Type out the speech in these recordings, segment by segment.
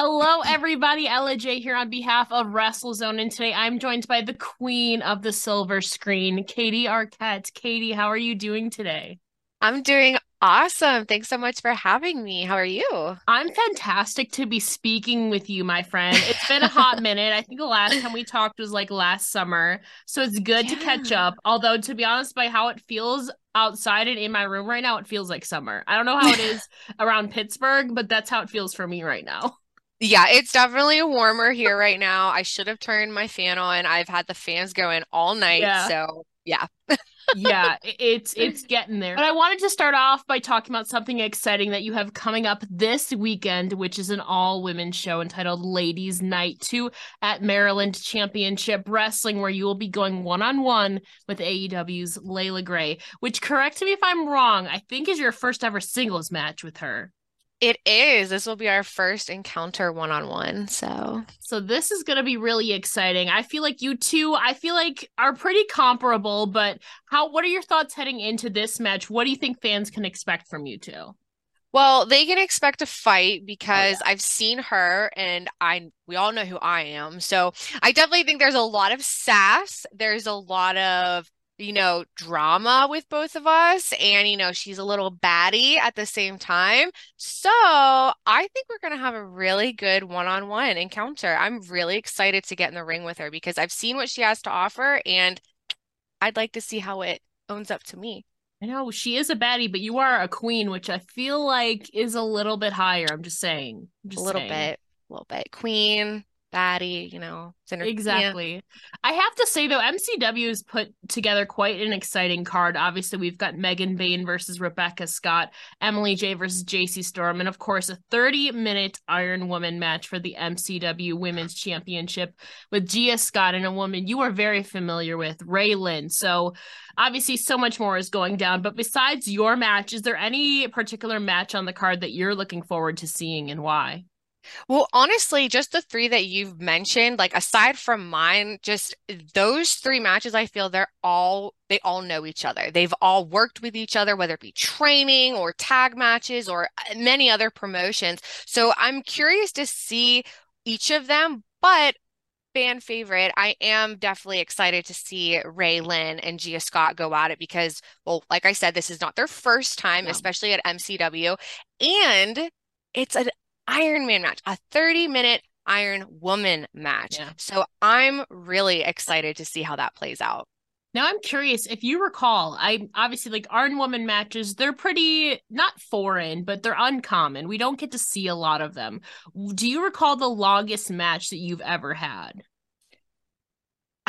Hello, everybody. Ella J here on behalf of WrestleZone, and today I'm joined by the queen of the silver screen, Katie Arquette. Katie, how are you doing today? I'm doing awesome. Thanks so much for having me. How are you? I'm fantastic to be speaking with you, my friend. It's been a hot minute. I think the last time we talked was like last summer. So it's good to catch up. Although, to be honest, by how it feels outside and in my room right now, it feels like summer. I don't know how it is around Pittsburgh, but that's how it feels for me right now. Yeah, it's definitely warmer here right now. I should have turned my fan on. I've had the fans going all night. Yeah. So yeah. Yeah, it's getting there. But I wanted to start off by talking about something exciting that you have coming up this weekend, which is an all-women show entitled Ladies Night 2 at Maryland Championship Wrestling, where you will be going one-on-one with AEW's Layla Gray, which, correct me if I'm wrong, I think is your first ever singles match with her. It is. This will be our first encounter one-on-one. So this is going to be really exciting. I feel like you two, are pretty comparable, but what are your thoughts heading into this match? What do you think fans can expect from you two? Well, they can expect a fight because I've seen her and we all know who I am. So I definitely think there's a lot of sass. There's a lot of drama with both of us. And, she's a little baddie at the same time. So I think we're going to have a really good one-on-one encounter. I'm really excited to get in the ring with her because I've seen what she has to offer and I'd like to see how it owns up to me. I know she is a baddie, but you are a queen, which I feel like is a little bit higher. I'm just saying. A little bit. Queen. Baddie, exactly. Yeah. I have to say though, MCW has put together quite an exciting card. Obviously, we've got Megan Bain versus Rebecca Scott, Emily J versus JC Storm, and of course, a 30-minute Iron Woman match for the MCW Women's Championship with Gia Scott and a woman you are very familiar with, Raelyn. So obviously, so much more is going down. But besides your match, is there any particular match on the card that you're looking forward to seeing, and why? Well, honestly, just the three that you've mentioned, like aside from mine, just those three matches, I feel they all know each other. They've all worked with each other, whether it be training or tag matches or many other promotions. So I'm curious to see each of them, but fan favorite, I am definitely excited to see Raelyn and Gia Scott go at it because, well, like I said, this is not their first time, especially at MCW. And it's an Iron Man match, a 30-minute Iron Woman match. Yeah. So I'm really excited to see how that plays out. Now, I'm curious, if you recall, I obviously like Iron Woman matches, they're pretty not foreign, but they're uncommon. We don't get to see a lot of them. Do you recall the longest match that you've ever had?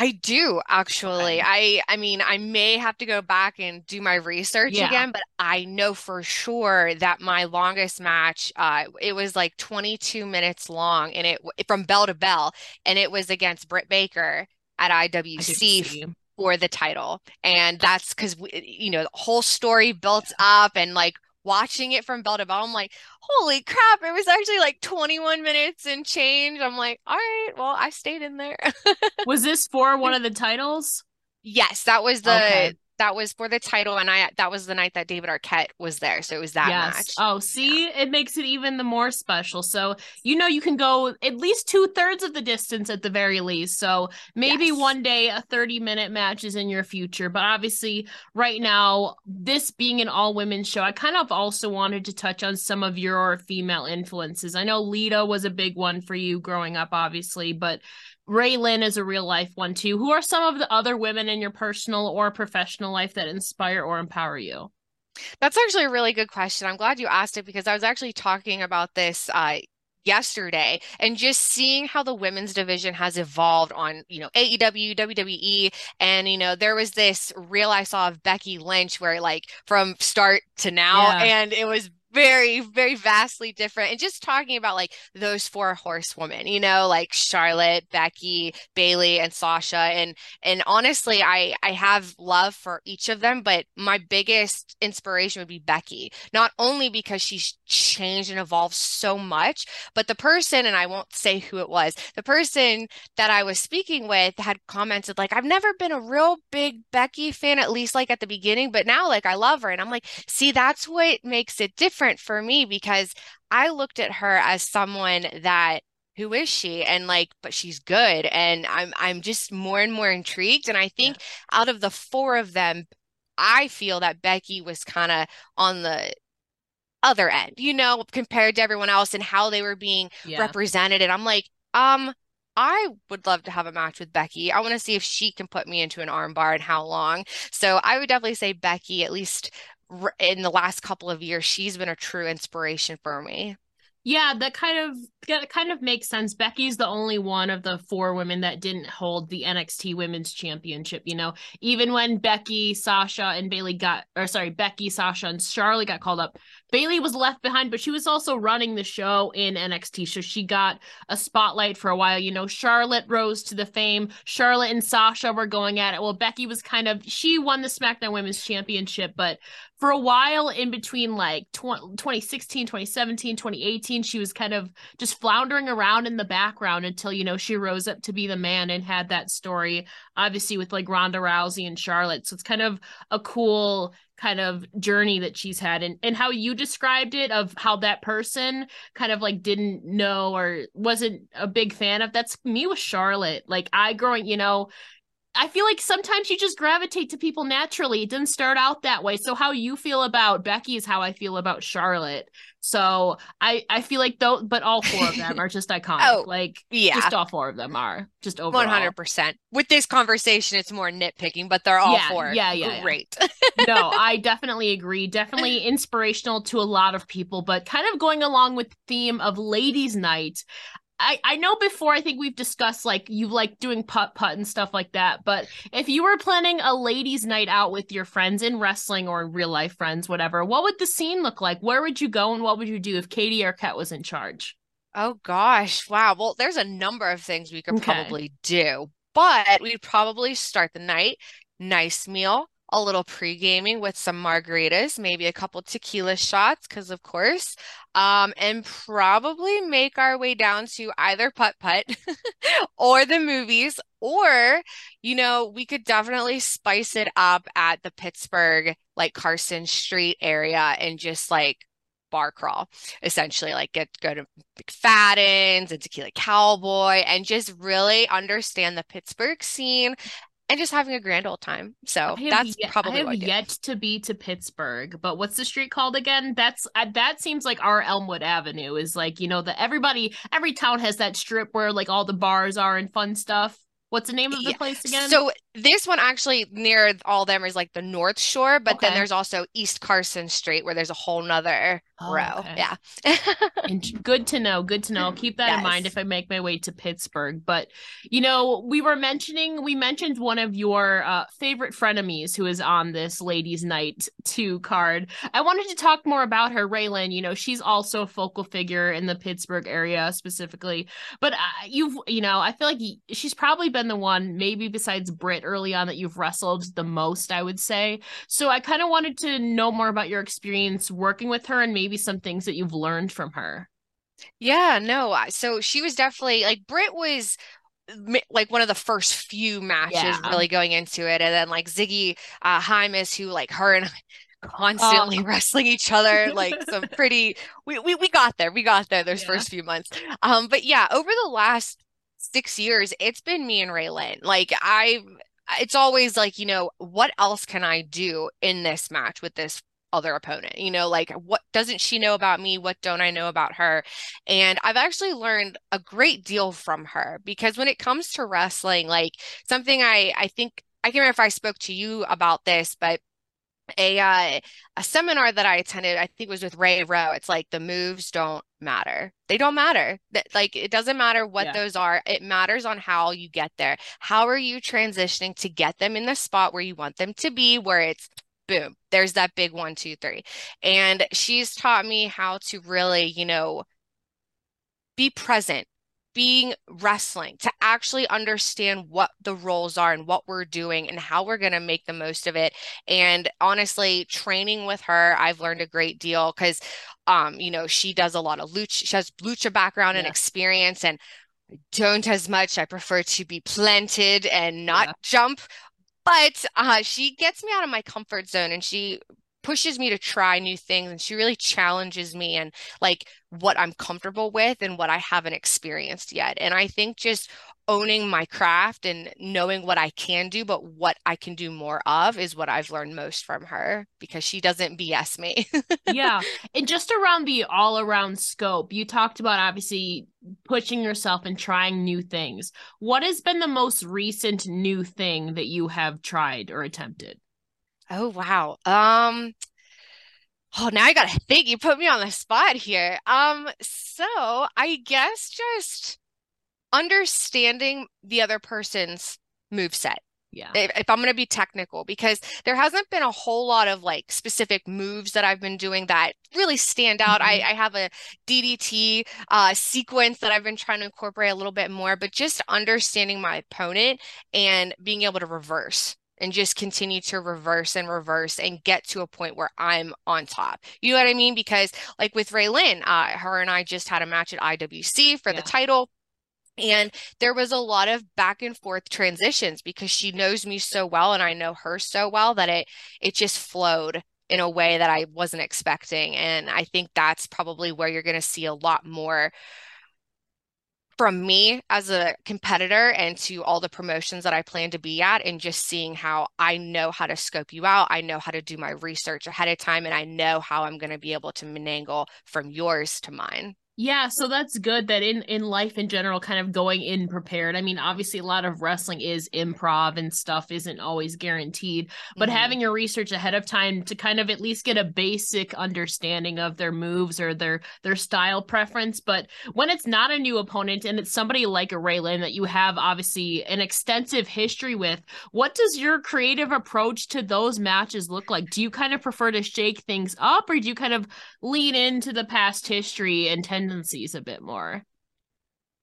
I do, actually. Okay. I mean, I may have to go back and do my research again, but I know for sure that my longest match, it was like 22 minutes long, and it from bell to bell, and it was against Britt Baker at IWC for the title. And that's because, the whole story built up and like watching it from bell to bell, I'm like, holy crap, it was actually like 21 minutes and change. I'm like, all right, well, I stayed in there. Was this for one of the titles? Yes, that was that was for the title, and that was the night that David Arquette was there, so it was that match. Oh, see, It makes it even the more special. So you can go at least 2/3 of the distance at the very least. So maybe one day a 30-minute match is in your future. But obviously, right now, this being an all-women show, I kind of also wanted to touch on some of your female influences. I know Lita was a big one for you growing up, obviously, but Raelyn is a real life one too. Who are some of the other women in your personal or professional life that inspire or empower you? That's actually a really good question. I'm glad you asked it because I was actually talking about this yesterday and just seeing how the women's division has evolved on, AEW, WWE. And, there was this reel I saw of Becky Lynch where like from start to now, and it was very, very vastly different. And just talking about like those four horsewomen, like Charlotte, Becky, Bailey, and Sasha. And honestly, I have love for each of them, but my biggest inspiration would be Becky, not only because she's changed and evolved so much, but the person, and I won't say who it was, the person that I was speaking with had commented like, I've never been a real big Becky fan, at least like at the beginning, but now like I love her. And I'm like, see, that's what makes it different. different for me because I looked at her as someone that, who is she? And like, but she's good. And I'm just more and more intrigued. And I think out of the four of them, I feel that Becky was kind of on the other end, you know, compared to everyone else and how they were being represented. And I'm like, I would love to have a match with Becky. I want to see if she can put me into an armbar and how long. So I would definitely say Becky, at least in the last couple of years, she's been a true inspiration for me. Yeah, that kind of makes sense. Becky's the only one of the four women that didn't hold the NXT Women's Championship, you know. Even when Becky, Sasha, and Charlotte got called up, Bailey was left behind, but she was also running the show in NXT, so she got a spotlight for a while, you know. Charlotte rose to the fame. Charlotte and Sasha were going at it. Well, Becky was she won the SmackDown Women's Championship, but for a while in between like 2016, 2017, 2018, she was kind of just floundering around in the background until, you know, she rose up to be the man and had that story, obviously with like Ronda Rousey and Charlotte. So it's kind of a cool kind of journey that she's had, and how you described it of how that person kind of like didn't know or wasn't a big fan of. That's me with Charlotte. Like I feel like sometimes you just gravitate to people naturally. It didn't start out that way. So how you feel about Becky is how I feel about Charlotte. So I feel like though, but all four of them are just iconic. Just all four of them are just overall. 100%. With this conversation, it's more nitpicking, but they're all four. Yeah. Great. No, I definitely agree. Definitely inspirational to a lot of people, but kind of going along with the theme of Ladies Night. I know before, I think we've discussed like you like doing putt-putt and stuff like that, but if you were planning a ladies' night out with your friends in wrestling or in real life friends, whatever, what would the scene look like? Where would you go and what would you do if Katie Arquette was in charge? Oh gosh, wow. Well, there's a number of things we could probably do, but we'd probably start the night, nice meal, a little pre-gaming with some margaritas, maybe a couple tequila shots, because of course, and probably make our way down to either putt-putt or the movies, or, you know, we could definitely spice it up at the Pittsburgh, like Carson Street area and just like bar crawl, essentially, like go to McFadden's and Tequila Cowboy and just really understand the Pittsburgh scene. And just having a grand old time. So that's probably what I do. I have yet to be to Pittsburgh, but what's the street called again? That seems like our Elmwood Avenue is like, you know, every town has that strip where like all the bars are and fun stuff. What's the name of the place again? So this one actually near all them is like the North Shore, but then there's also East Carson Street where there's a whole nother row. Okay. Yeah. And good to know. I'll keep that in mind if I make my way to Pittsburgh. But, you know, we mentioned one of your favorite frenemies who is on this Ladies Night 2 card. I wanted to talk more about her, Raelyn. You know, she's also a focal figure in the Pittsburgh area specifically, but I feel like she's probably been the one maybe besides Britt early on that you've wrestled the most, I would say. So I kind of wanted to know more about your experience working with her and maybe some things that you've learned from her. Yeah, no. So she was definitely like Britt was like one of the first few matches really going into it. And then like Ziggy Hymas, who like her and constantly wrestling each other, like some pretty, we got there. We got there those first few months. But yeah, over the last 6 years, it's been me and Raelyn. Like it's always like, you know, what else can I do in this match with this other opponent? You know, like what doesn't she know about me? What don't I know about her? And I've actually learned a great deal from her because when it comes to wrestling, like something I think, I can't remember if I spoke to you about this, but a seminar that I attended, I think it was with Rae Rowe. It's like the moves don't matter. They don't matter. Like it doesn't matter what those are. It matters on how you get there. How are you transitioning to get them in the spot where you want them to be, where it's boom, there's that big 1, 2, 3. And she's taught me how to really, you know, be present. Being wrestling, to actually understand what the roles are and what we're doing and how we're going to make the most of it. And honestly, training with her, I've learned a great deal because, you know, she does a lot of lucha. She has lucha background and experience, and I don't as much. I prefer to be planted and not jump, but she gets me out of my comfort zone, and she pushes me to try new things, and she really challenges me and like what I'm comfortable with and what I haven't experienced yet. And I think just owning my craft and knowing what I can do, but what I can do more of, is what I've learned most from her, because she doesn't BS me. Yeah. And just around the all around scope, you talked about obviously pushing yourself and trying new things. What has been the most recent new thing that you have tried or attempted? Oh, wow. Oh, now I got to think. You put me on the spot here. So I guess just understanding the other person's moveset. Yeah. If I'm going to be technical, because there hasn't been a whole lot of like specific moves that I've been doing that really stand out. Mm-hmm. I have a DDT sequence that I've been trying to incorporate a little bit more, but just understanding my opponent and being able to reverse. And just continue to reverse and get to a point where I'm on top. You know what I mean? Because like with Raelyn, her and I just had a match at IWC for the title. And there was a lot of back and forth transitions, because she knows me so well and I know her so well that it just flowed in a way that I wasn't expecting. And I think that's probably where you're going to see a lot more from me as a competitor, and to all the promotions that I plan to be at, and just seeing how I know how to scope you out. I know how to do my research ahead of time, and I know how I'm going to be able to finagle from yours to mine. Yeah, so that's good that in life in general, kind of going in prepared. I mean, obviously a lot of wrestling is improv and stuff isn't always guaranteed, but having your research ahead of time to kind of at least get a basic understanding of their moves or their style preference. But when it's not a new opponent and it's somebody like a Raelyn that you have obviously an extensive history with, what does your creative approach to those matches look like? Do you kind of prefer to shake things up, or do you kind of lean into the past history and tendencies a bit more?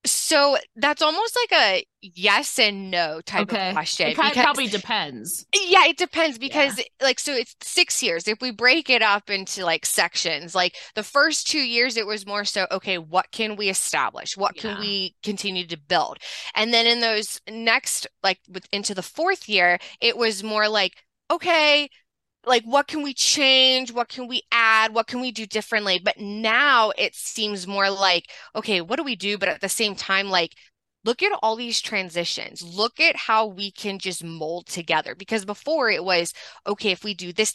So that's almost like a yes and no type of question. It probably depends. Yeah, it depends, because like, so it's 6 years. If we break it up into like sections, like the first 2 years, it was more so, okay, what can we establish? What can we continue to build? And then in those next, like into the fourth year, it was more like, okay, like, what can we change? What can we add? What can we do differently? But now it seems more like, okay, what do we do? But at the same time, like, look at all these transitions. Look at how we can just mold together. Because before it was, okay, if we do this.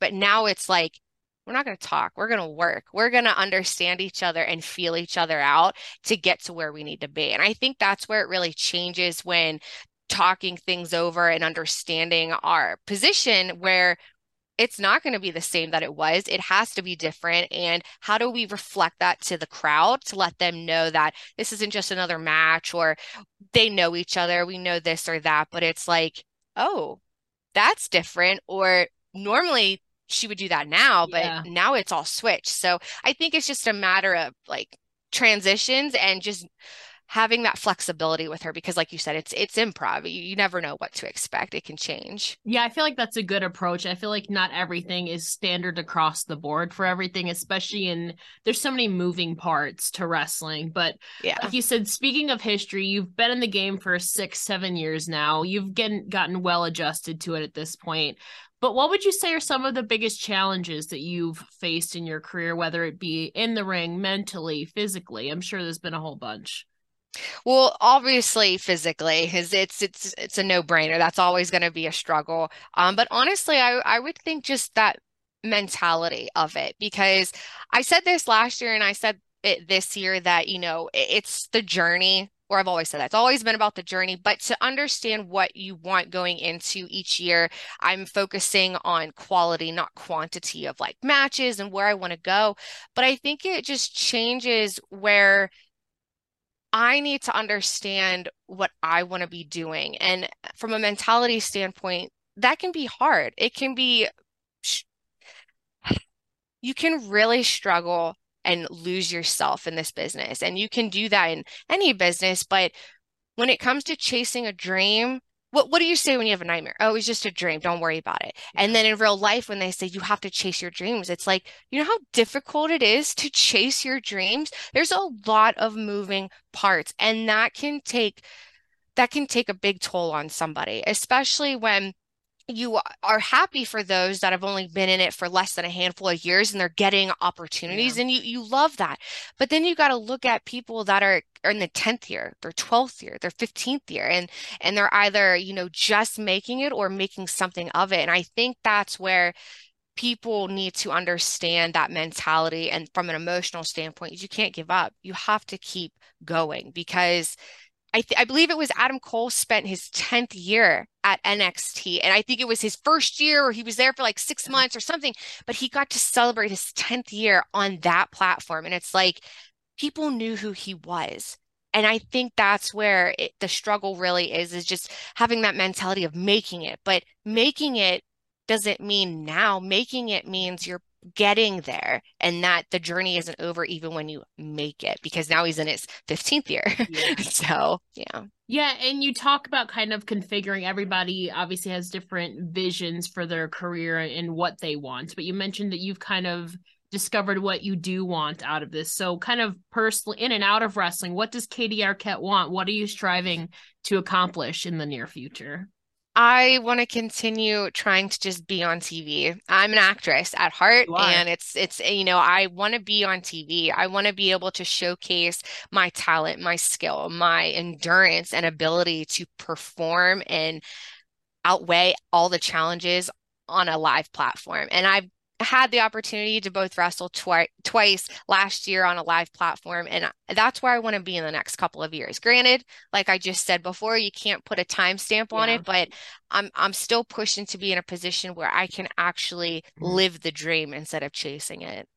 But now it's like, we're not going to talk. We're going to work. We're going to understand each other and feel each other out to get to where we need to be. And I think that's where it really changes, when talking things over and understanding our position, where it's not going to be the same that it was. It has to be different. And how do we reflect that to the crowd to let them know that this isn't just another match, or they know each other, we know this or that, but it's like, oh, that's different. Or normally she would do that now, but now it's all switched. So I think it's just a matter of like transitions and just having that flexibility with her, because like you said, it's improv. You never know what to expect. It can change. Yeah, I feel like that's a good approach. I feel like not everything is standard across the board for everything, especially in there's so many moving parts to wrestling. But like you said, speaking of history, you've been in the game for 6-7 years now. You've gotten well adjusted to it at this point. But what would you say are some of the biggest challenges that you've faced in your career, whether it be in the ring, mentally, physically? I'm sure there's been a whole bunch. Well, obviously, physically, it's a no-brainer. That's always going to be a struggle. But honestly, I would think just that mentality of it, because I said this last year and I said it this year that, you know, it's the journey, or I've always said that. It's always been about the journey, but to understand what you want going into each year, I'm focusing on quality, not quantity of like matches and where I want to go. But I think it just changes where I need to understand what I want to be doing. And from a mentality standpoint, that can be hard. It can be, you can really struggle and lose yourself in this business. And you can do that in any business. But when it comes to chasing a dream, what do you say when you have a nightmare? Oh, it's just a dream. Don't worry about it. And then in real life, when they say you have to chase your dreams, it's like, you know how difficult it is to chase your dreams? There's a lot of moving parts, and that can take a big toll on somebody, especially when you are happy for those that have only been in it for less than a handful of years and they're getting opportunities, and you love that. But then you got to look at people that are in the 10th year, their 12th year, their 15th year, and they're either, you know, just making it or making something of it. And I think that's where people need to understand that mentality. And from an emotional standpoint, you can't give up. You have to keep going, because I believe it was Adam Cole spent his 10th year at NXT. And I think it was his first year, or he was there for like 6 months or something, but he got to celebrate his 10th year on that platform. And it's like, people knew who he was. And I think that's where the struggle really is just having that mentality of making it. But making it doesn't mean now. Making it means you're getting there, and that the journey isn't over even when you make it, because now he's in his 15th year. Yeah. So yeah. And you talk about kind of configuring, everybody obviously has different visions for their career and what they want, but you mentioned that you've kind of discovered what you do want out of this. So kind of personally, in and out of wrestling, what does Katie Arquette want? What are you striving to accomplish in the near future? I want to continue trying to just be on TV. I'm an actress at heart, and it's you know, I want to be on TV. I want to be able to showcase my talent, my skill, my endurance and ability to perform and outweigh all the challenges on a live platform. And I've had the opportunity to both wrestle twice last year on a live platform, and that's where I want to be in the next couple of years. Granted, like I just said before, you can't put a timestamp on it, but I'm still pushing to be in a position where I can actually live the dream instead of chasing it.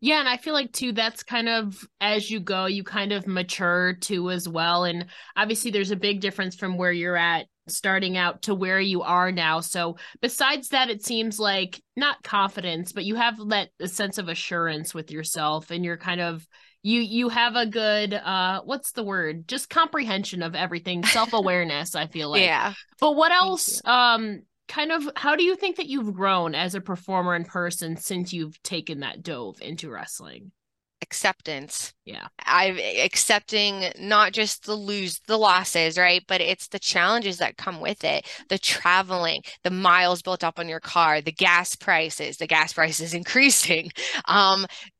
Yeah, and I feel like, too, that's kind of, as you go, you kind of mature, too, as well. And obviously, there's a big difference from where you're at starting out to where you are now. So besides that, it seems like not confidence, but you have that sense of assurance with yourself, and you're kind of, you have a good, what's the word? Just comprehension of everything, self-awareness, I feel like. Yeah. But what else, kind of, how do you think that you've grown as a performer in person since you've taken that dove into wrestling? Acceptance. Yeah. I'm accepting not just the losses, right? But it's the challenges that come with it. The traveling, the miles built up on your car, the gas prices, increasing,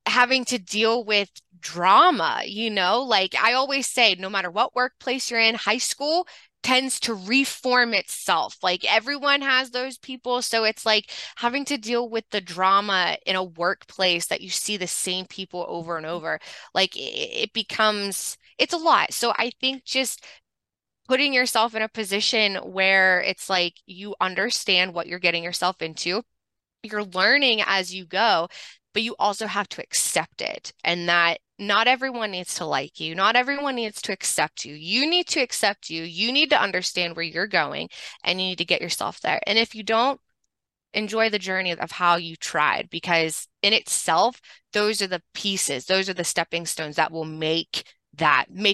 having to deal with drama, you know, like I always say, no matter what workplace you're in, high school tends to reform itself. Like everyone has those people. So it's like having to deal with the drama in a workplace that you see the same people over and over. Like it becomes, it's a lot. So I think just putting yourself in a position where it's like you understand what you're getting yourself into, you're learning as you go, but you also have to accept it, and that not everyone needs to like you. Not everyone needs to accept you. You need to accept you. You need to understand where you're going, and you need to get yourself there. And if you don't, enjoy the journey of how you tried, because in itself, those are the pieces, those are the stepping stones that will make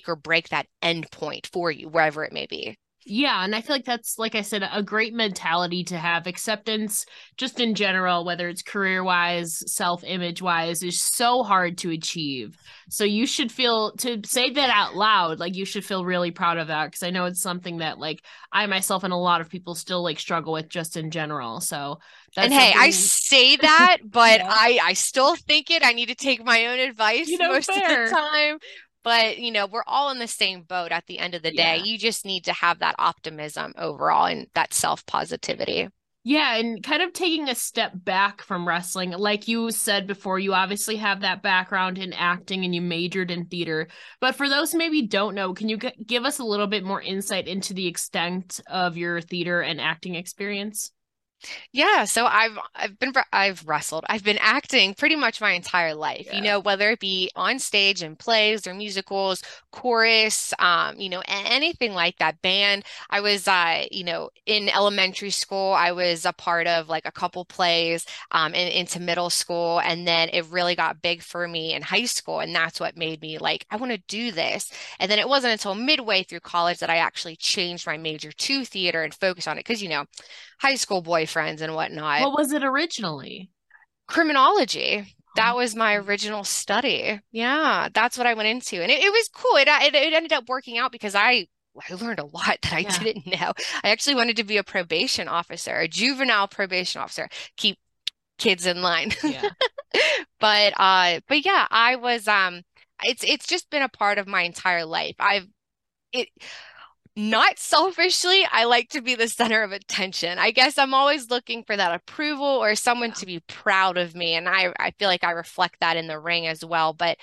or break that end point for you, wherever it may be. Yeah. And I feel like that's, like I said, a great mentality to have. Acceptance just in general, whether it's career wise, self-image wise, is so hard to achieve. So you should feel, to say that out loud, like you should feel really proud of that. Cause I know it's something that like I myself and a lot of people still like struggle with just in general. So that's I say that, but yeah. I still think it. I need to take my own advice most of the time. But, you know, we're all in the same boat at the end of the day. You just need to have that optimism overall and that self-positivity. Yeah, and kind of taking a step back from wrestling. Like you said before, you obviously have that background in acting and you majored in theater. But for those who maybe don't know, can you give us a little bit more insight into the extent of your theater and acting experience? Yeah. So I've wrestled. I've been acting pretty much my entire life, you know, whether it be on stage in plays or musicals, chorus, you know, anything like that, band. I was, you know, in elementary school, I was a part of like a couple plays, into middle school. And then it really got big for me in high school. And that's what made me like, I want to do this. And then it wasn't until midway through college that I actually changed my major to theater and focused on it. Cause you know, high school boyfriends and whatnot. What was it originally? Criminology. That was my original study. Yeah, that's what I went into. And it was cool. It ended up working out because I I learned a lot that I didn't know. I actually wanted to be a probation officer, a juvenile probation officer, keep kids in line. Yeah. But yeah, I was, it's just been a part of my entire life. Not selfishly, I like to be the center of attention. I guess I'm always looking for that approval or someone to be proud of me. And I feel like I reflect that in the ring as well, but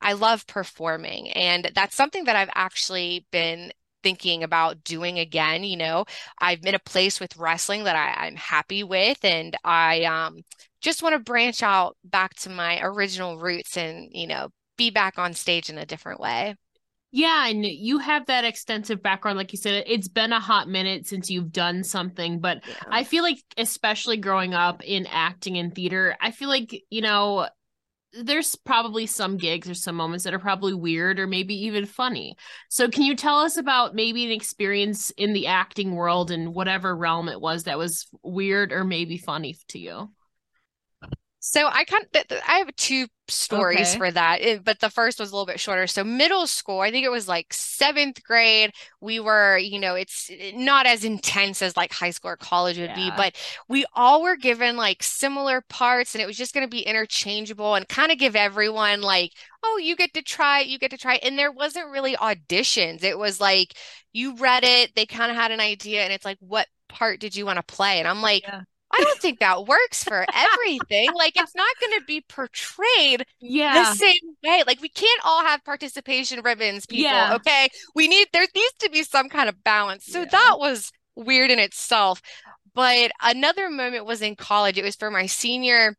I love performing. And that's something that I've actually been thinking about doing again. You know, I've been a place with wrestling that I'm happy with. And I just want to branch out back to my original roots and, you know, be back on stage in a different way. Yeah, and you have that extensive background. Like you said, it's been a hot minute since you've done something, but I feel like, especially growing up in acting and theater, I feel like, you know, there's probably some gigs or some moments that are probably weird or maybe even funny. So can you tell us about maybe an experience in the acting world and whatever realm it was that was weird or maybe funny to you? So I have two stories for that, but the first was a little bit shorter. So middle school, I think it was like 7th grade. We were, you know, it's not as intense as like high school or college would be, but we all were given like similar parts and it was just going to be interchangeable and kind of give everyone like, oh, you get to try it. And there wasn't really auditions. It was like, you read it, they kind of had an idea and it's like, what part did you want to play? And I'm like, I don't think that works for everything. Like, it's not going to be portrayed the same way. Like, we can't all have participation ribbons, people. Yeah. Okay. There needs to be some kind of balance. So that was weird in itself. But another moment was in college. It was for my senior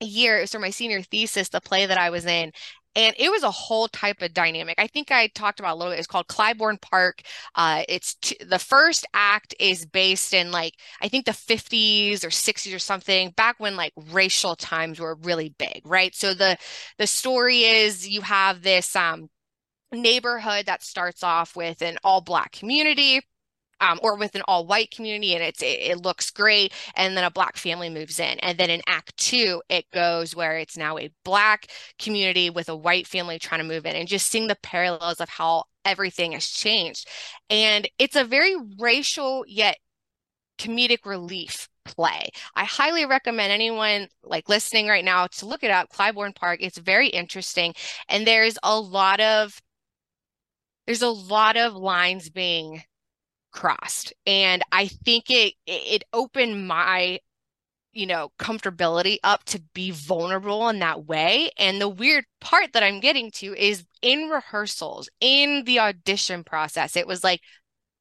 year. It was for my senior thesis, the play that I was in. And it was a whole type of dynamic. I think I talked about a little bit. It's called Clybourne Park. The first act is based in like, I think the 50s or 60s or something, back when like racial times were really big, right? So the story is you have this neighborhood that starts off with an all-Black community. Or with an all-white community, and it looks great, and then a Black family moves in. And then in Act 2, it goes where it's now a Black community with a white family trying to move in, and just seeing the parallels of how everything has changed. And it's a very racial yet comedic relief play. I highly recommend anyone like listening right now to look it up, Clybourne Park. It's very interesting, and there's a lot of lines being crossed. And I think it opened my, you know, comfortability up to be vulnerable in that way. And the weird part that I'm getting to is in rehearsals, in the audition process, it was like,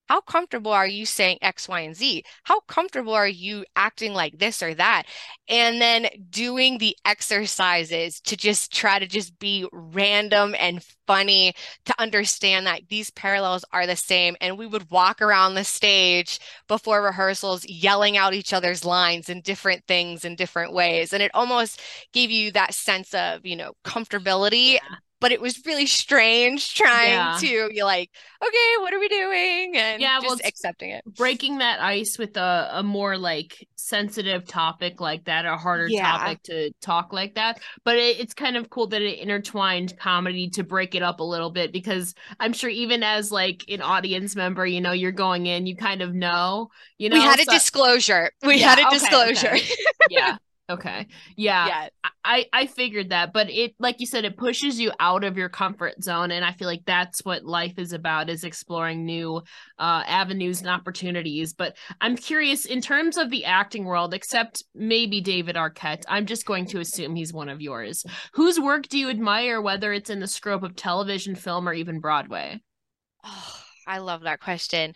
how comfortable are you saying X, Y, and Z? How comfortable are you acting like this or that? And then doing the exercises to just try to just be random and funny, to understand that these parallels are the same. And we would walk around the stage before rehearsals, yelling out each other's lines and different things in different ways. And it almost gave you that sense of, you know, comfortability. Yeah. But it was really strange trying to be like, okay, what are we doing? And just accepting it. Breaking that ice with a more like sensitive topic like that, a harder topic to talk like that. But it's kind of cool that it intertwined comedy to break it up a little bit, because I'm sure even as like an audience member, you know, you're going in, you kind of know, you know. We had a disclosure. Okay. Yeah. Okay. Yeah. I figured that, but it, like you said, it pushes you out of your comfort zone. And I feel like that's what life is about, is exploring new avenues and opportunities. But I'm curious, in terms of the acting world, except maybe David Arquette, I'm just going to assume he's one of yours. Whose work do you admire, whether it's in the scope of television, film, or even Broadway? Oh, I love that question.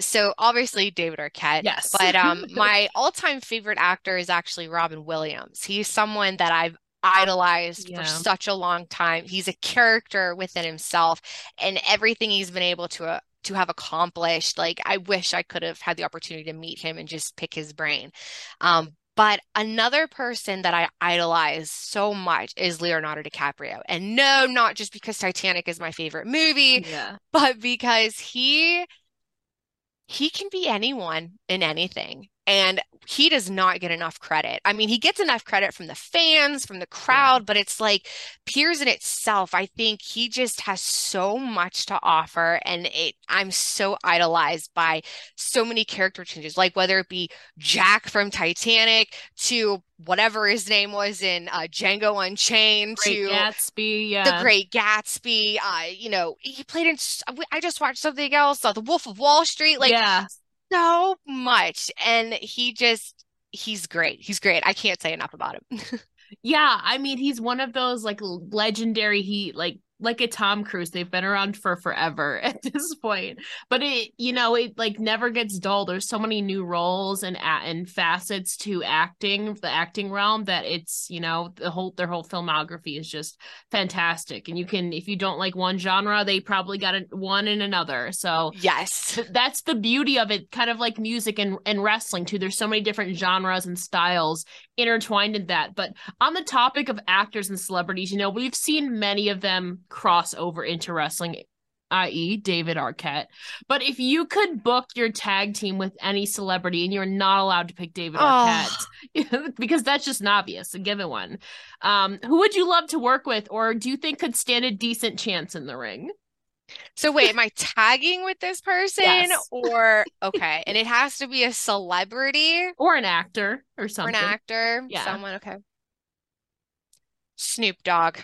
So obviously David Arquette, yes, but my all-time favorite actor is actually Robin Williams. He's someone that I've idolized for such a long time. He's a character within himself, and everything he's been able to have accomplished. Like, I wish I could have had the opportunity to meet him and just pick his brain. But another person that I idolize so much is Leonardo DiCaprio. And no, not just because Titanic is my favorite movie, but because he can be anyone in anything. And he does not get enough credit. I mean, he gets enough credit from the fans, from the crowd, but it's like Piers in itself. I think he just has so much to offer. And I'm so idolized by so many character changes, like whether it be Jack from Titanic to whatever his name was in Django Unchained, The Great Gatsby. You know, he played in, I just watched something else, The Wolf of Wall Street. So much. And he's great. He's great. I can't say enough about him. Yeah. I mean, he's one of those legendary, like a Tom Cruise. They've been around for forever at this point, but it never gets dull. There's so many new roles and facets to the acting realm that it's, their whole filmography is just fantastic. And you can, if you don't like one genre, they probably got one in another. So yes, that's the beauty of it. Kind of like music and wrestling too. There's so many different genres and styles intertwined in that. But on the topic of actors and celebrities, we've seen many of them cross over into wrestling, i.e. David Arquette. But if you could book your tag team with any celebrity, and you're not allowed to pick David Arquette, because that's just an obvious, a given one, who would you love to work with, or do you think could stand a decent chance in the ring? So wait, am I tagging with this person? Yes. Or okay, and it has to be a celebrity or an actor or something. Or an actor, yeah. Someone, okay. Snoop Dogg.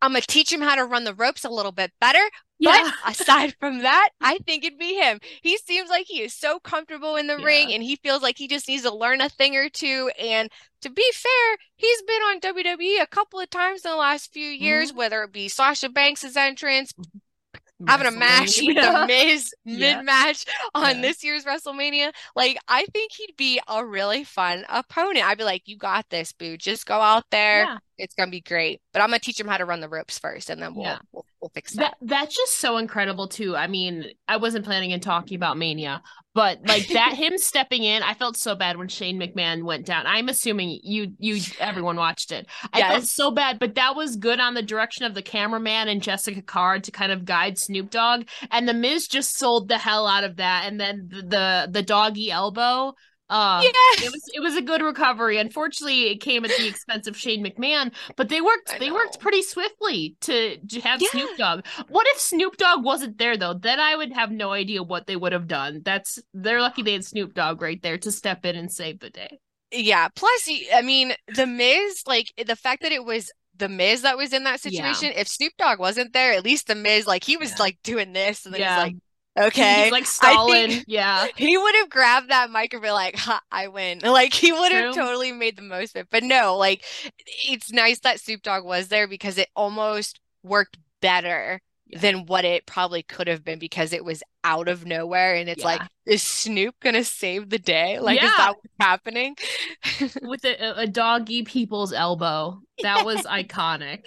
I'm gonna teach him how to run the ropes a little bit better. Yeah. But aside from that, I think it'd be him. He seems like he is so comfortable in the ring, and he feels like he just needs to learn a thing or two. And to be fair, he's been on WWE a couple of times in the last few years, whether it be Sasha Banks' entrance, having a match with The Miz mid-match on this year's WrestleMania. I think he'd be a really fun opponent. I'd be like, you got this, boo. Just go out there. Yeah. It's going to be great. But I'm going to teach him how to run the ropes first, and then we'll fix that. That's just so incredible, too. I mean, I wasn't planning on talking about Mania, but that him stepping in, I felt so bad when Shane McMahon went down. I'm assuming you everyone watched it. I felt so bad, but that was good on the direction of the cameraman and Jessica Card to kind of guide Snoop Dogg. And The Miz just sold the hell out of that. And then the doggy elbow. It was a good recovery. Unfortunately, it came at the expense of Shane McMahon, but they worked pretty swiftly to have Snoop Dogg. What if Snoop Dogg wasn't there though? Then I would have no idea what they would have done. They're lucky they had Snoop Dogg right there to step in and save the day. Yeah. Plus, I mean, The Miz, the fact that it was The Miz that was in that situation. If Snoop Dogg wasn't there, at least The Miz, he was doing this, and then he's like, okay, he's like Stalin. He would have grabbed that mic and be like, ha, I win. He would have totally made the most of it. But no, it's nice that Snoop Dogg was there, because it almost worked better than what it probably could have been, because it was out of nowhere. And it's is Snoop going to save the day? Is that what's happening? With a doggy people's elbow. That was iconic.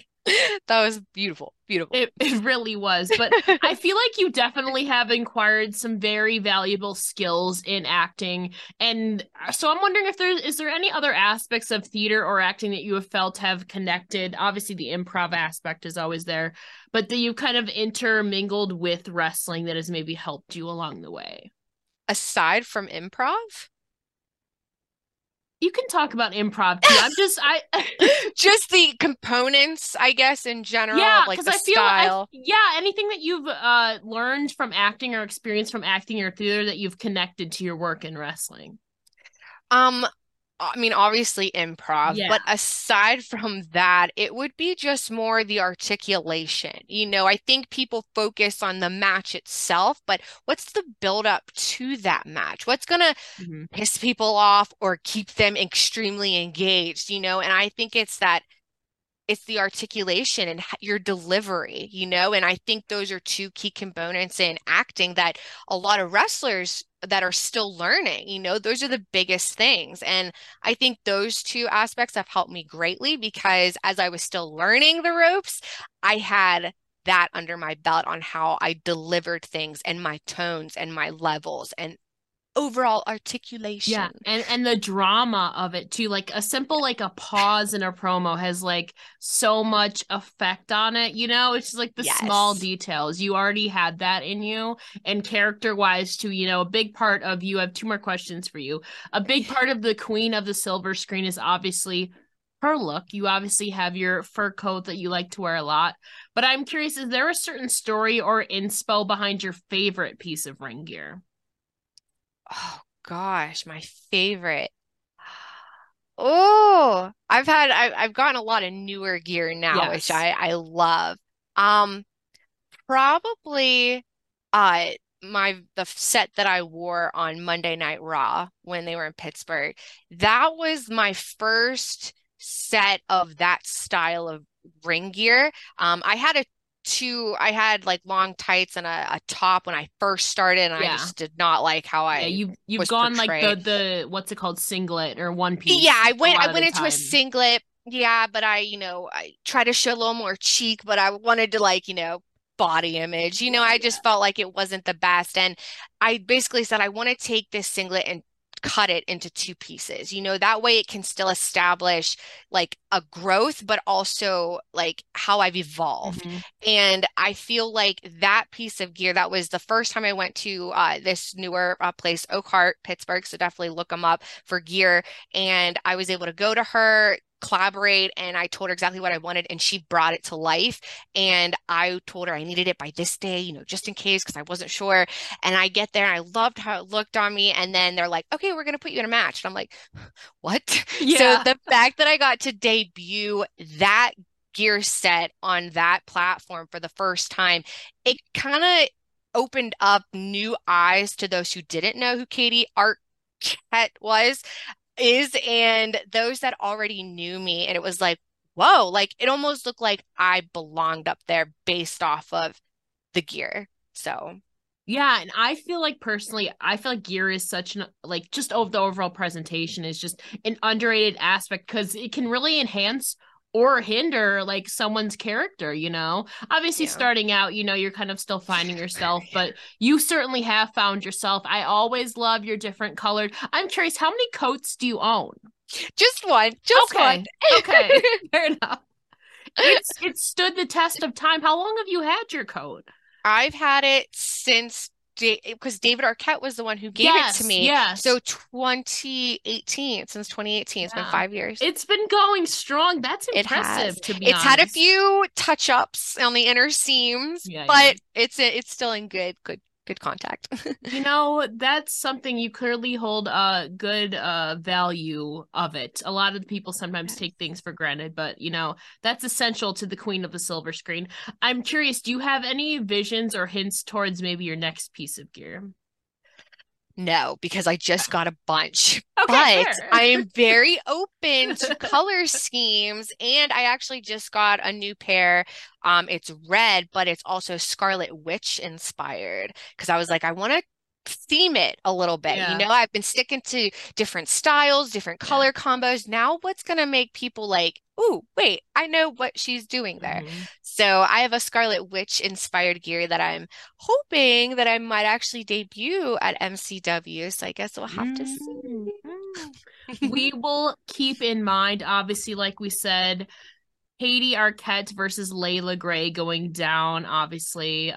That was beautiful. It really was. But I feel like you definitely have acquired some very valuable skills in acting. And so I'm wondering if is there any other aspects of theater or acting that you have felt have connected? Obviously, the improv aspect is always there, but that you kind of intermingled with wrestling that has maybe helped you along the way. Aside from improv? You can talk about improv too. Just the components, I guess, in general. Yeah, because I feel style. Anything that you've learned from acting or experienced from acting or theater that you've connected to your work in wrestling. I mean, obviously improv, but aside from that, it would be just more the articulation. I think people focus on the match itself, but what's the build up to that match? What's going to piss people off or keep them extremely engaged, And I think it's the articulation and your delivery, and I think those are two key components in acting that a lot of wrestlers that are still learning, those are the biggest things. And I think those two aspects have helped me greatly, because as I was still learning the ropes, I had that under my belt on how I delivered things and my tones and my levels and overall articulation. Yeah, and the drama of it too, like a simple like a pause in a promo has like so much effect on it, you know. It's just like the small details. You already had that in you, and character wise too, you know, a big part of you have two more questions for you. A big part of the queen of the silver screen is obviously her look. You obviously have your fur coat that you like to wear a lot, but I'm curious, is there a certain story or inspo behind your favorite piece of ring gear? Oh gosh, my favorite. Oh, I've gotten a lot of newer gear now, which I love. Probably the set that I wore on Monday Night Raw when they were in Pittsburgh. That was my first set of that style of ring gear. I had like long tights and a top when I first started, and I just did not like how I you've gone portrayed. Like the what's it called, singlet or one piece. Yeah, I went into a singlet. Yeah, but I try to show a little more cheek, but I wanted to like, you know, body image. You know, I just felt like it wasn't the best, and I basically said I want to take this singlet and cut it into two pieces, you know, that way it can still establish like a growth, but also like how I've evolved. Mm-hmm. And I feel like that piece of gear, that was the first time I went to this newer place, Oakhart, Pittsburgh. So definitely look them up for gear. And I was able to go to her, collaborate, and I told her exactly what I wanted, and she brought it to life. And I told her I needed it by this day, you know, just in case, because I wasn't sure. And I get there and I loved how it looked on me, and then they're like, okay, we're gonna put you in a match, and I'm like, what? So the fact that I got to debut that gear set on that platform for the first time, it kind of opened up new eyes to those who didn't know who Katie Arquette is and those that already knew me. And it was like, whoa, like it almost looked like I belonged up there based off of the gear. So yeah, and I feel like personally, I feel like gear is such an like just over the overall presentation is just an underrated aspect, because it can really enhance or hinder like someone's character, you know. Obviously starting out, you know, you're kind of still finding yourself, but you certainly have found yourself. I always love your different colored. I'm curious, how many coats do you own? Just one. One. Okay. Fair enough. It stood the test of time. How long have you had your coat? I've had it since because David Arquette was the one who gave it to me. Yes. So 2018, since 2018, it's been 5 years. It's been going strong. That's impressive, to be honest. It's had a few touch-ups on the inner seams, but it's still in good contact. You know, that's something you clearly hold good value of it. A lot of the people sometimes take things for granted, but you know, that's essential to the queen of the silver screen. I'm curious, do you have any visions or hints towards maybe your next piece of gear? No, because I just got a bunch. Okay, but fair. I am very open to color schemes, and I actually just got a new pair. It's red, but it's also Scarlet Witch inspired, because I was like, I want to theme it a little bit. You know, I've been sticking to different styles, different color combos. Now what's going to make people like, ooh, wait, I know what she's doing there. Mm-hmm. So I have a Scarlet Witch inspired gear that I'm hoping that I might actually debut at MCW. So I guess we'll have to see. We will keep in mind, obviously, like we said, Katie Arquette versus Layla Gray going down, obviously,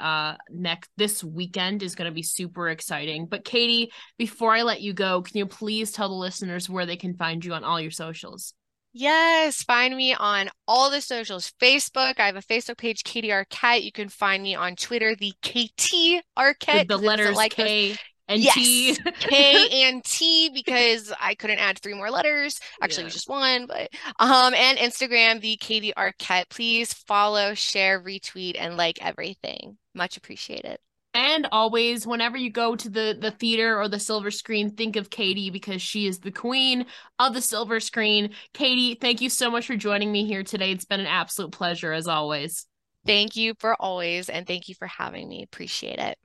this weekend is going to be super exciting. But Katie, before I let you go, can you please tell the listeners where they can find you on all your socials? Yes, find me on all the socials. Facebook, I have a Facebook page, Katie Arquette. You can find me on Twitter, the KT Arquette. With the letters like K and T. K and T, because I couldn't add three more letters. Actually, it was just one. But and Instagram, the Katie Arquette. Please follow, share, retweet, and like everything. Much appreciated. And always, whenever you go to the theater or the silver screen, think of Katie, because she is the queen of the silver screen. Katie, thank you so much for joining me here today. It's been an absolute pleasure, as always. Thank you for always, and thank you for having me. Appreciate it.